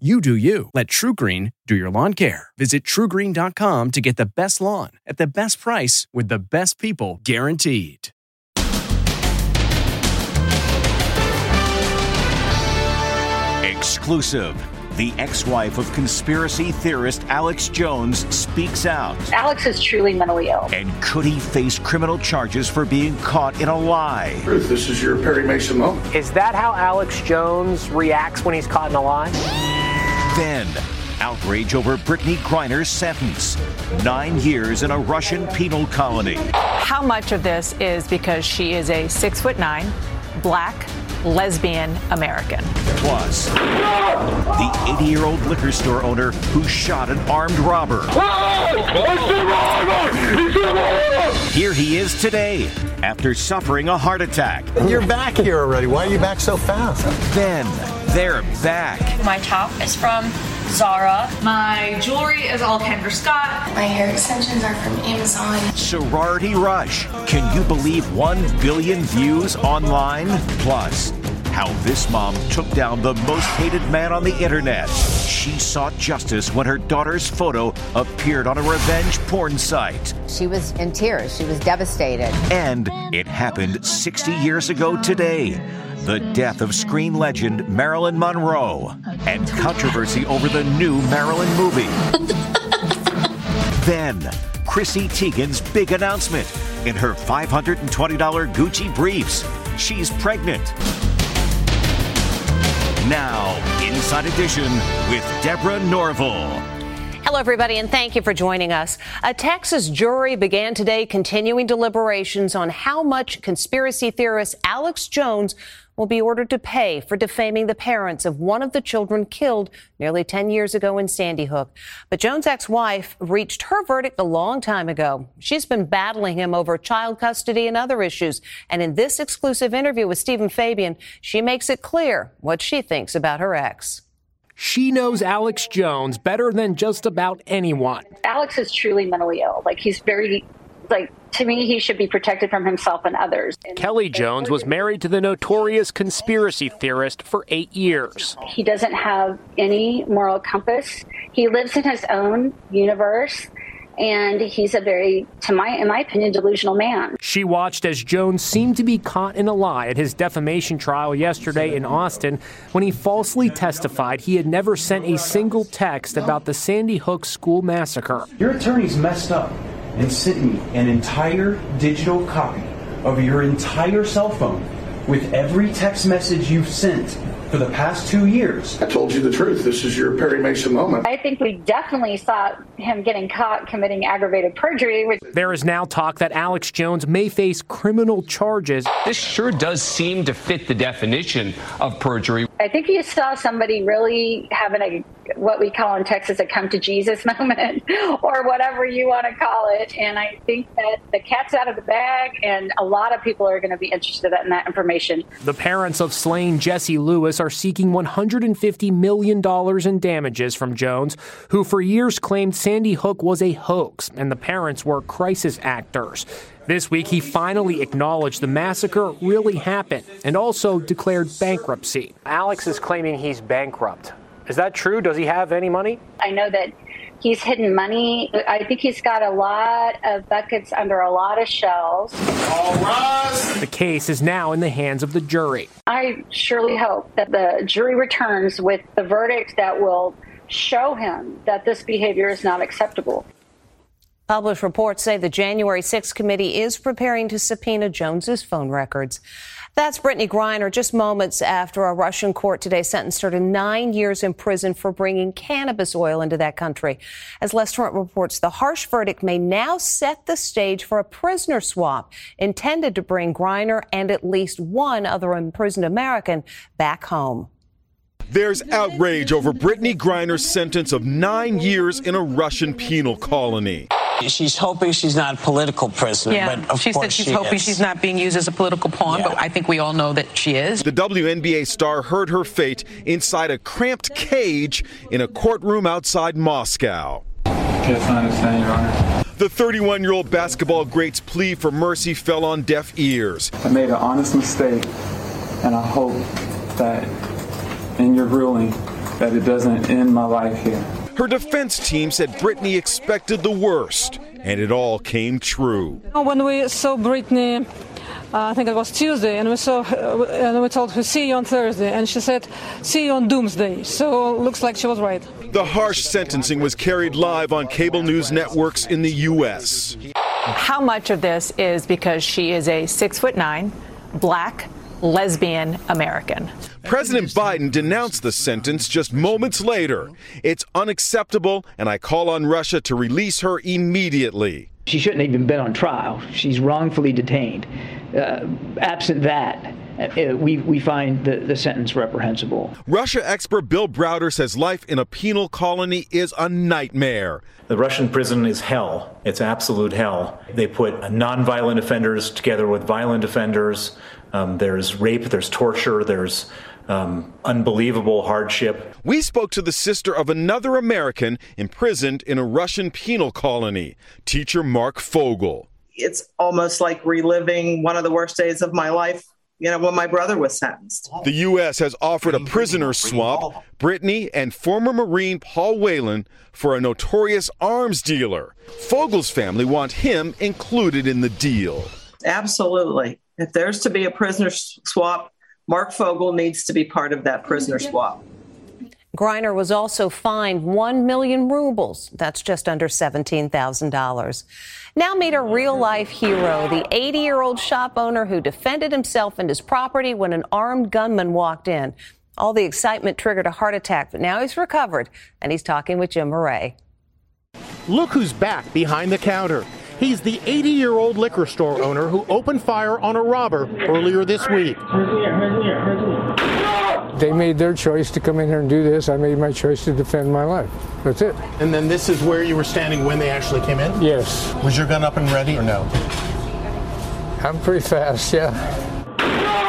You do you. Let TruGreen do your lawn care. Visit TruGreen.com to get the best lawn at the best price with the best people guaranteed. Exclusive. The ex-wife of conspiracy theorist Alex Jones speaks out. Alex is truly mentally ill. And could he face criminal charges for being caught in a lie? Ruth, this is your Perry Mason moment. Is that how Alex Jones reacts when he's caught in a lie? Then, outrage over Brittney Griner's sentence. 9 years in a Russian penal colony. How much of this is because she is a 6'9", black, lesbian American? Plus, the 80-year-old liquor store owner who shot an armed robber. Here he is today, after suffering a heart attack. You're back here already. Why are you back so fast? Then, they're back. My top is from Zara. My jewelry is all Kendra Scott. My hair extensions are from Amazon. Sorority Rush. Can you believe 1 billion views online? Plus, how this mom took down the most hated man on the internet. She sought justice when her daughter's photo appeared on a revenge porn site. She was in tears. She was devastated. And it happened 60 years ago today. The death of screen legend Marilyn Monroe and controversy over the new Marilyn movie. Then, Chrissy Teigen's big announcement. In her $520 Gucci briefs, she's pregnant. Now, Inside Edition with Deborah Norville. Hello, everybody, and thank you for joining us. A Texas jury began today continuing deliberations on how much conspiracy theorist Alex Jones will be ordered to pay for defaming the parents of one of the children killed nearly 10 years ago in Sandy Hook. But Jones' ex-wife reached her verdict a long time ago. She's been battling him over child custody and other issues. And in this exclusive interview with Steven Fabian, she makes it clear what she thinks about her ex. She knows Alex Jones better than just about anyone. Alex is truly mentally ill. To me, he should be protected from himself and others. Kelly Jones was married to the notorious conspiracy theorist for 8 years. He doesn't have any moral compass. He lives in his own universe, and he's a very, in my opinion, delusional man. She watched as Jones seemed to be caught in a lie at his defamation trial yesterday in Austin when he falsely testified he had never sent a single text about the Sandy Hook school massacre. Your attorney's messed up and sent me an entire digital copy of your entire cell phone with every text message you've sent for the past 2 years. I told you the truth. This is your Perry Mason moment. I think we definitely saw him getting caught committing aggravated perjury. There is now talk that Alex Jones may face criminal charges. This sure does seem to fit the definition of perjury. I think you saw somebody really having what we call in Texas a come to Jesus moment, or whatever you want to call it. And I think that the cat's out of the bag, and a lot of people are going to be interested in that information. The parents of slain Jesse Lewis are seeking $150 million in damages from Jones, who for years claimed Sandy Hook was a hoax and the parents were crisis actors. This week, he finally acknowledged the massacre really happened and also declared bankruptcy. Alex is claiming he's bankrupt. Is that true? Does he have any money? I know that he's hidden money. I think he's got a lot of buckets under a lot of shelves. All rise. The case is now in the hands of the jury. I surely hope that the jury returns with the verdict that will show him that this behavior is not acceptable. Published reports say the January 6th committee is preparing to subpoena Jones's phone records. That's Brittney Griner just moments after a Russian court today sentenced her to 9 years in prison for bringing cannabis oil into that country. As Les Trent reports, the harsh verdict may now set the stage for a prisoner swap intended to bring Griner and at least one other imprisoned American back home. There's outrage over Brittney Griner's sentence of 9 years in a Russian penal colony. She's hoping she's not a political prisoner, but of course she is. She said she's hoping she's not being used as a political pawn, but I think we all know that she is. The WNBA star heard her fate inside a cramped cage in a courtroom outside Moscow. Yes, I understand, Your Honor. The 31-year-old basketball great's plea for mercy fell on deaf ears. I made an honest mistake, and I hope that in your ruling that it doesn't end my life here. Her defense team said Brittney expected the worst, and it all came true. When we saw Brittney, I think it was Tuesday, and we saw her, and we told her, see you on Thursday, and she said, see you on Doomsday. So looks like she was right. The harsh sentencing was carried live on cable news networks in the U.S. How much of this is because she is a 6'9", black, lesbian American? President Biden denounced the sentence just moments later. It's unacceptable, and I call on Russia to release her immediately. She shouldn't have even been on trial. She's wrongfully detained. Absent that, we find the sentence reprehensible. Russia expert Bill Browder says life in a penal colony is a nightmare. The Russian prison is hell. It's absolute hell. They put nonviolent offenders together with violent offenders. There's rape, there's torture, there's unbelievable hardship. We spoke to the sister of another American imprisoned in a Russian penal colony, teacher Mark Fogel. It's almost like reliving one of the worst days of my life, when my brother was sentenced. The U.S. has offered a prisoner swap, Brittney and former Marine Paul Whelan, for a notorious arms dealer. Fogel's family want him included in the deal. Absolutely. If there's to be a prisoner swap, Mark Fogel needs to be part of that prisoner swap. Griner was also fined 1 million rubles. That's just under $17,000. Now meet a real-life hero, the 80-year-old shop owner who defended himself and his property when an armed gunman walked in. All the excitement triggered a heart attack, but now he's recovered, and he's talking with Jim Moret. Look who's back behind the counter. He's the 80-year-old liquor store owner who opened fire on a robber earlier this week. They made their choice to come in here and do this. I made my choice to defend my life. That's it. And then this is where you were standing when they actually came in? Yes. Was your gun up and ready or no? I'm pretty fast, yeah.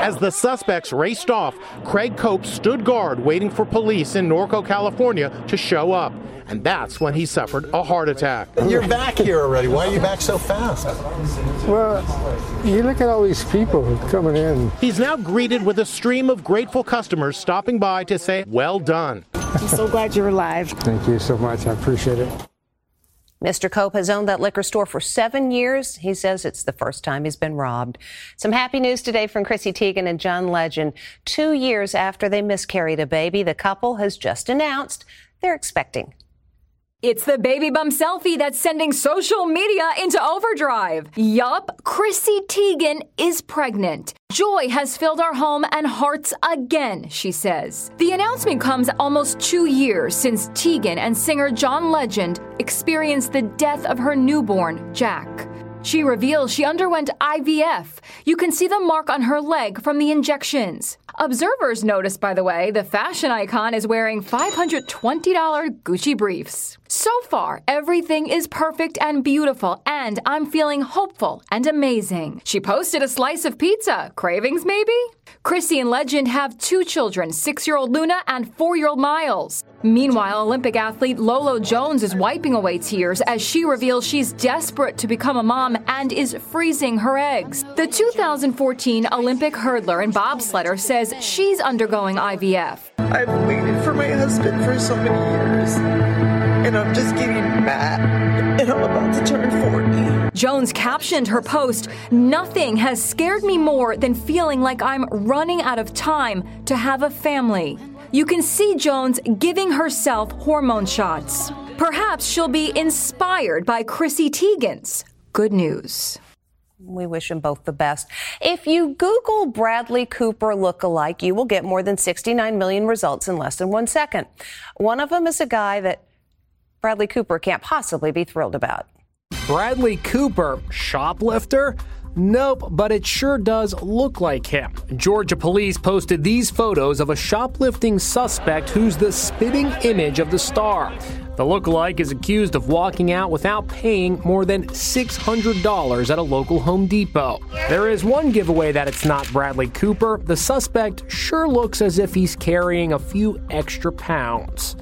As the suspects raced off, Craig Cope stood guard waiting for police in Norco, California to show up. And that's when he suffered a heart attack. You're back here already. Why are you back so fast? Well, you look at all these people coming in. He's now greeted with a stream of grateful customers stopping by to say, well done. I'm so glad you're alive. Thank you so much. I appreciate it. Mr. Cope has owned that liquor store for 7 years. He says it's the first time he's been robbed. Some happy news today from Chrissy Teigen and John Legend. 2 years after they miscarried a baby, the couple has just announced they're expecting. It's the baby bump selfie that's sending social media into overdrive. Yup, Chrissy Teigen is pregnant. Joy has filled our home and hearts again, she says. The announcement comes almost 2 years since Teigen and singer John Legend experienced the death of her newborn, Jack. She reveals she underwent IVF. You can see the mark on her leg from the injections. Observers notice, by the way, the fashion icon is wearing $520 Gucci briefs. So far, everything is perfect and beautiful, and I'm feeling hopeful and amazing. She posted a slice of pizza. Cravings, maybe? Chrissy and Legend have 2 children, 6-year-old Luna and 4-year-old Miles. Meanwhile, Olympic athlete Lolo Jones is wiping away tears as she reveals she's desperate to become a mom and is freezing her eggs. The 2014 Olympic hurdler and bobsledder says she's undergoing IVF. I've waited for my husband for so many years, and I'm just getting mad, and I'm about to turn 40. Jones captioned her post, "Nothing has scared me more than feeling like I'm running out of time to have a family." You can see Jones giving herself hormone shots. Perhaps she'll be inspired by Chrissy Teigen's good news. We wish him both the best. If you Google Bradley Cooper lookalike, you will get more than 69 million results in less than 1 second. One of them is a guy that Bradley Cooper can't possibly be thrilled about. Bradley Cooper, shoplifter? Nope, but it sure does look like him. Georgia police posted these photos of a shoplifting suspect who's the spitting image of the star. The lookalike is accused of walking out without paying more than $600 at a local Home Depot. There is one giveaway that it's not Bradley Cooper. The suspect sure looks as if he's carrying a few extra pounds.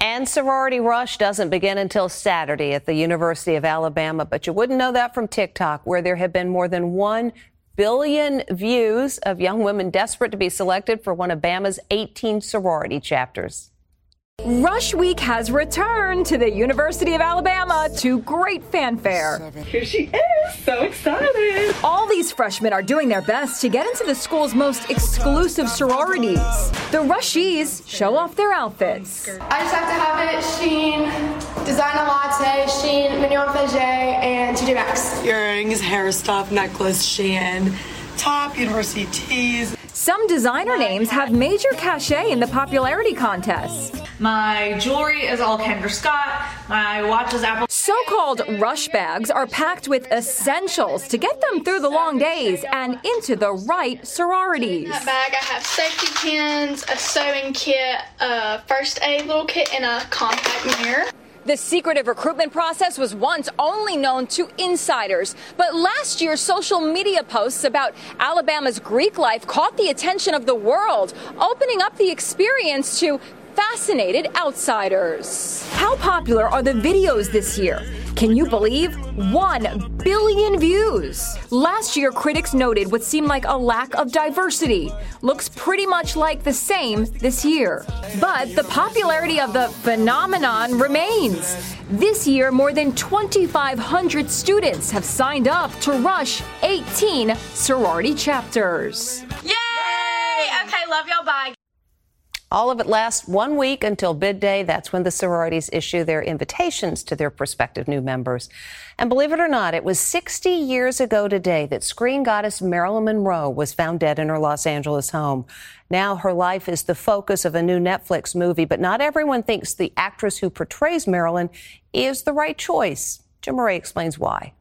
And Sorority Rush doesn't begin until Saturday at the University of Alabama, but you wouldn't know that from TikTok, where there have been more than 1 billion views of young women desperate to be selected for one of Bama's 18 sorority chapters. Rush Week has returned to the University of Alabama to great fanfare. Here she is, so excited. All these freshmen are doing their best to get into the school's most exclusive sororities. The Rushies show off their outfits. I just have to have it Sheen, design a latte, Sheen, Mignon Faget, and TJ Maxx. Earrings, hair stuff, necklace, Shein, top university tees. Some designer names have major cachet in the popularity contest. My jewelry is all Kendra Scott. My watch is Apple. So-called rush bags are packed with essentials to get them through the long days and into the right sororities. In that bag, I have safety pins, a sewing kit, a first aid little kit, and a compact mirror. The secretive recruitment process was once only known to insiders, but last year social media posts about Alabama's Greek life caught the attention of the world, opening up the experience to fascinated outsiders. How popular are the videos this year? Can you believe 1 billion views? Last year, critics noted what seemed like a lack of diversity. Looks pretty much like the same this year. But the popularity of the phenomenon remains. This year, more than 2,500 students have signed up to rush 18 sorority chapters. Yay! Okay, love y'all, bye. All of it lasts 1 week until bid day. That's when the sororities issue their invitations to their prospective new members. And believe it or not, it was 60 years ago today that screen goddess Marilyn Monroe was found dead in her Los Angeles home. Now her life is the focus of a new Netflix movie, but not everyone thinks the actress who portrays Marilyn is the right choice. Jim Moret explains why.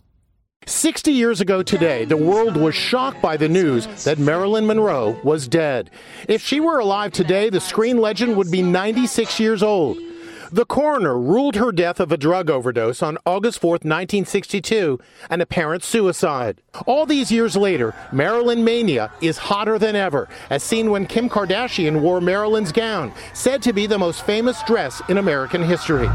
60 years ago today, the world was shocked by the news that Marilyn Monroe was dead. If she were alive today, the screen legend would be 96 years old. The coroner ruled her death of a drug overdose on August 4, 1962, an apparent suicide. All these years later, Marilyn mania is hotter than ever, as seen when Kim Kardashian wore Marilyn's gown, said to be the most famous dress in American history.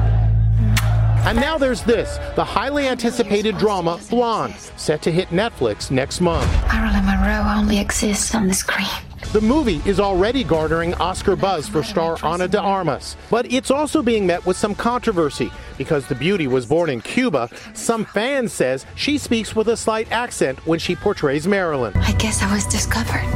And now there's this, the highly anticipated drama Blonde, set to hit Netflix next month. Marilyn Monroe only exists on the screen. The movie is already garnering Oscar buzz for star Ana de Armas, but it's also being met with some controversy. Because the beauty was born in Cuba, some fans says she speaks with a slight accent when she portrays Marilyn. I guess I was discovered.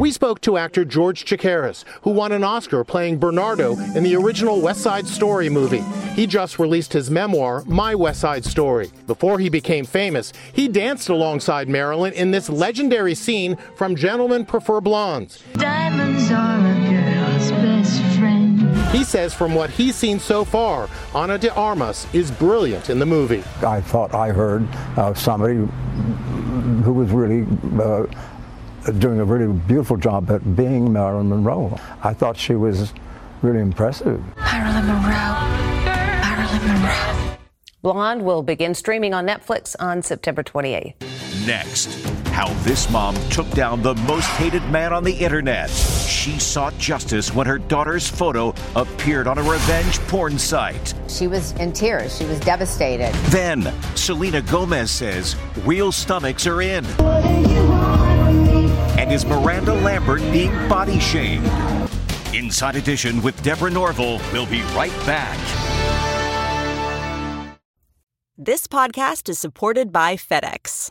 We spoke to actor George Chakiris, who won an Oscar playing Bernardo in the original West Side Story movie. He just released his memoir, My West Side Story. Before he became famous, he danced alongside Marilyn in this legendary scene from Gentlemen Prefer Blondes. Diamonds are a girl's best friend. He says from what he's seen so far, Ana de Armas is brilliant in the movie. I thought I heard somebody who was really doing a really beautiful job at being Marilyn Monroe. I thought she was really impressive. Marilyn Monroe. Marilyn Monroe. Blonde will begin streaming on Netflix on September 28th. Next, how this mom took down the most hated man on the internet. She sought justice when her daughter's photo appeared on a revenge porn site. She was in tears. She was devastated. Then, Selena Gomez says real stomachs are in. What do you want? And is Miranda Lambert being body shamed? Inside Edition with Deborah Norville will be right back. This podcast is supported by FedEx.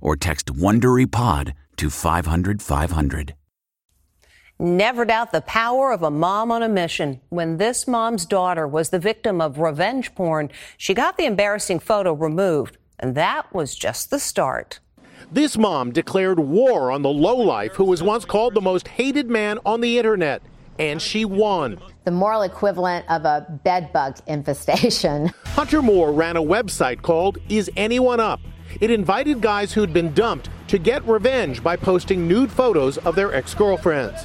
or text WonderyPod to 500-500. Never doubt the power of a mom on a mission. When this mom's daughter was the victim of revenge porn, she got the embarrassing photo removed, and that was just the start. This mom declared war on the lowlife who was once called the most hated man on the internet, and she won. The moral equivalent of a bedbug infestation. Hunter Moore ran a website called Is Anyone Up? It invited guys who'd been dumped to get revenge by posting nude photos of their ex-girlfriends.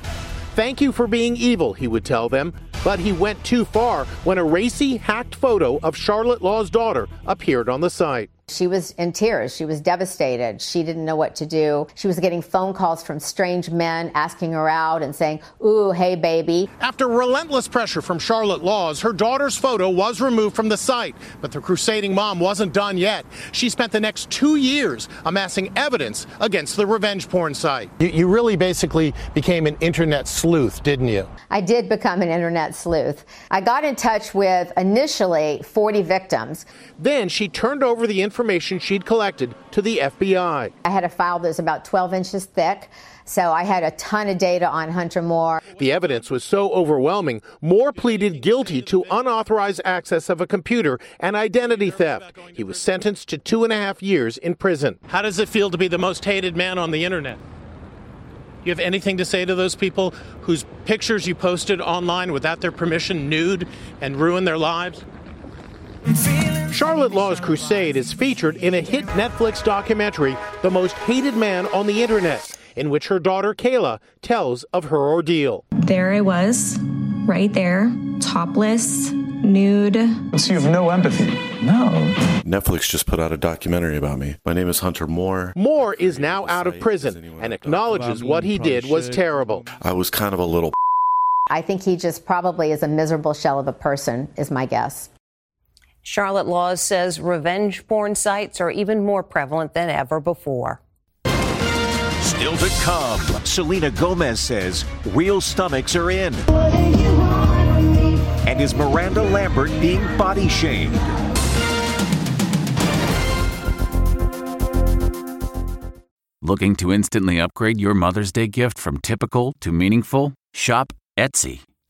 Thank you for being evil, he would tell them, but he went too far when a racy, hacked photo of Charlotte Law's daughter appeared on the site. She was in tears. She was devastated. She didn't know what to do. She was getting phone calls from strange men asking her out and saying, "Ooh, hey, baby." After relentless pressure from Charlotte Laws, her daughter's photo was removed from the site. But the crusading mom wasn't done yet. She spent the next 2 years amassing evidence against the revenge porn site. You really basically became an internet sleuth, didn't you? I did become an internet sleuth. I got in touch with initially 40 victims. Then she turned over the information she'd collected to the FBI. I had a file that was about 12 inches thick, so I had a ton of data on Hunter Moore. The evidence was so overwhelming, Moore pleaded guilty to unauthorized access of a computer and identity theft. He was sentenced to 2.5 years in prison. How does it feel to be the most hated man on the internet? Do you have anything to say to those people whose pictures you posted online without their permission, nude, and ruined their lives? Charlotte Law's crusade is featured in a hit Netflix documentary, The Most Hated Man on the Internet, in which her daughter Kayla tells of her ordeal. There I was, right there, topless, nude. So you have no empathy? No. Netflix just put out a documentary about me. My name is Hunter Moore. Moore is now out of prison and acknowledges what he did was terrible. I was kind of a little... I think he just probably is a miserable shell of a person, is my guess. Charlotte Laws says revenge porn sites are even more prevalent than ever before. Still to come, Selena Gomez says real stomachs are in. And is Miranda Lambert being body shamed? Looking to instantly upgrade your Mother's Day gift from typical to meaningful? Shop Etsy.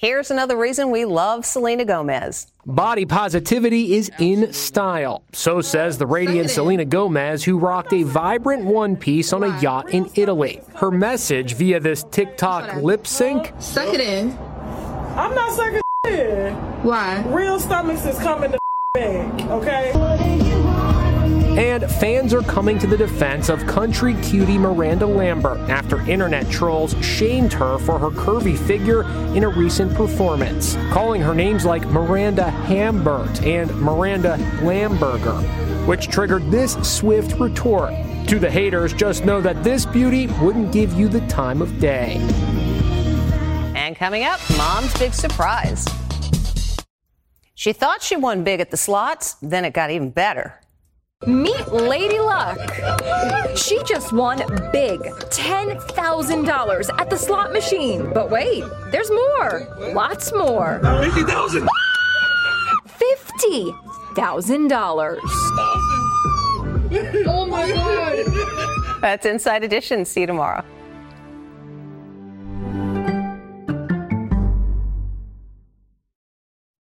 Here's another reason we love Selena Gomez. Body positivity is in style. So says the radiant Selena Gomez, who rocked a vibrant one-piece on a yacht in Italy. Her message via this TikTok lip sync? Suck it in. I'm not sucking in. Why? Real stomachs is coming to bag, okay? And fans are coming to the defense of country cutie Miranda Lambert after internet trolls shamed her for her curvy figure in a recent performance, calling her names like Miranda Hambert and Miranda Lamberger, which triggered this swift retort. To the haters, just know that this beauty wouldn't give you the time of day. And coming up, Mom's big surprise. She thought she won big at the slots, then it got even better. Meet Lady Luck. She just won big, $10,000 at the slot machine. But wait, there's more. Lots more. $50,000. $50,000. Oh my God. That's Inside Edition. See you tomorrow.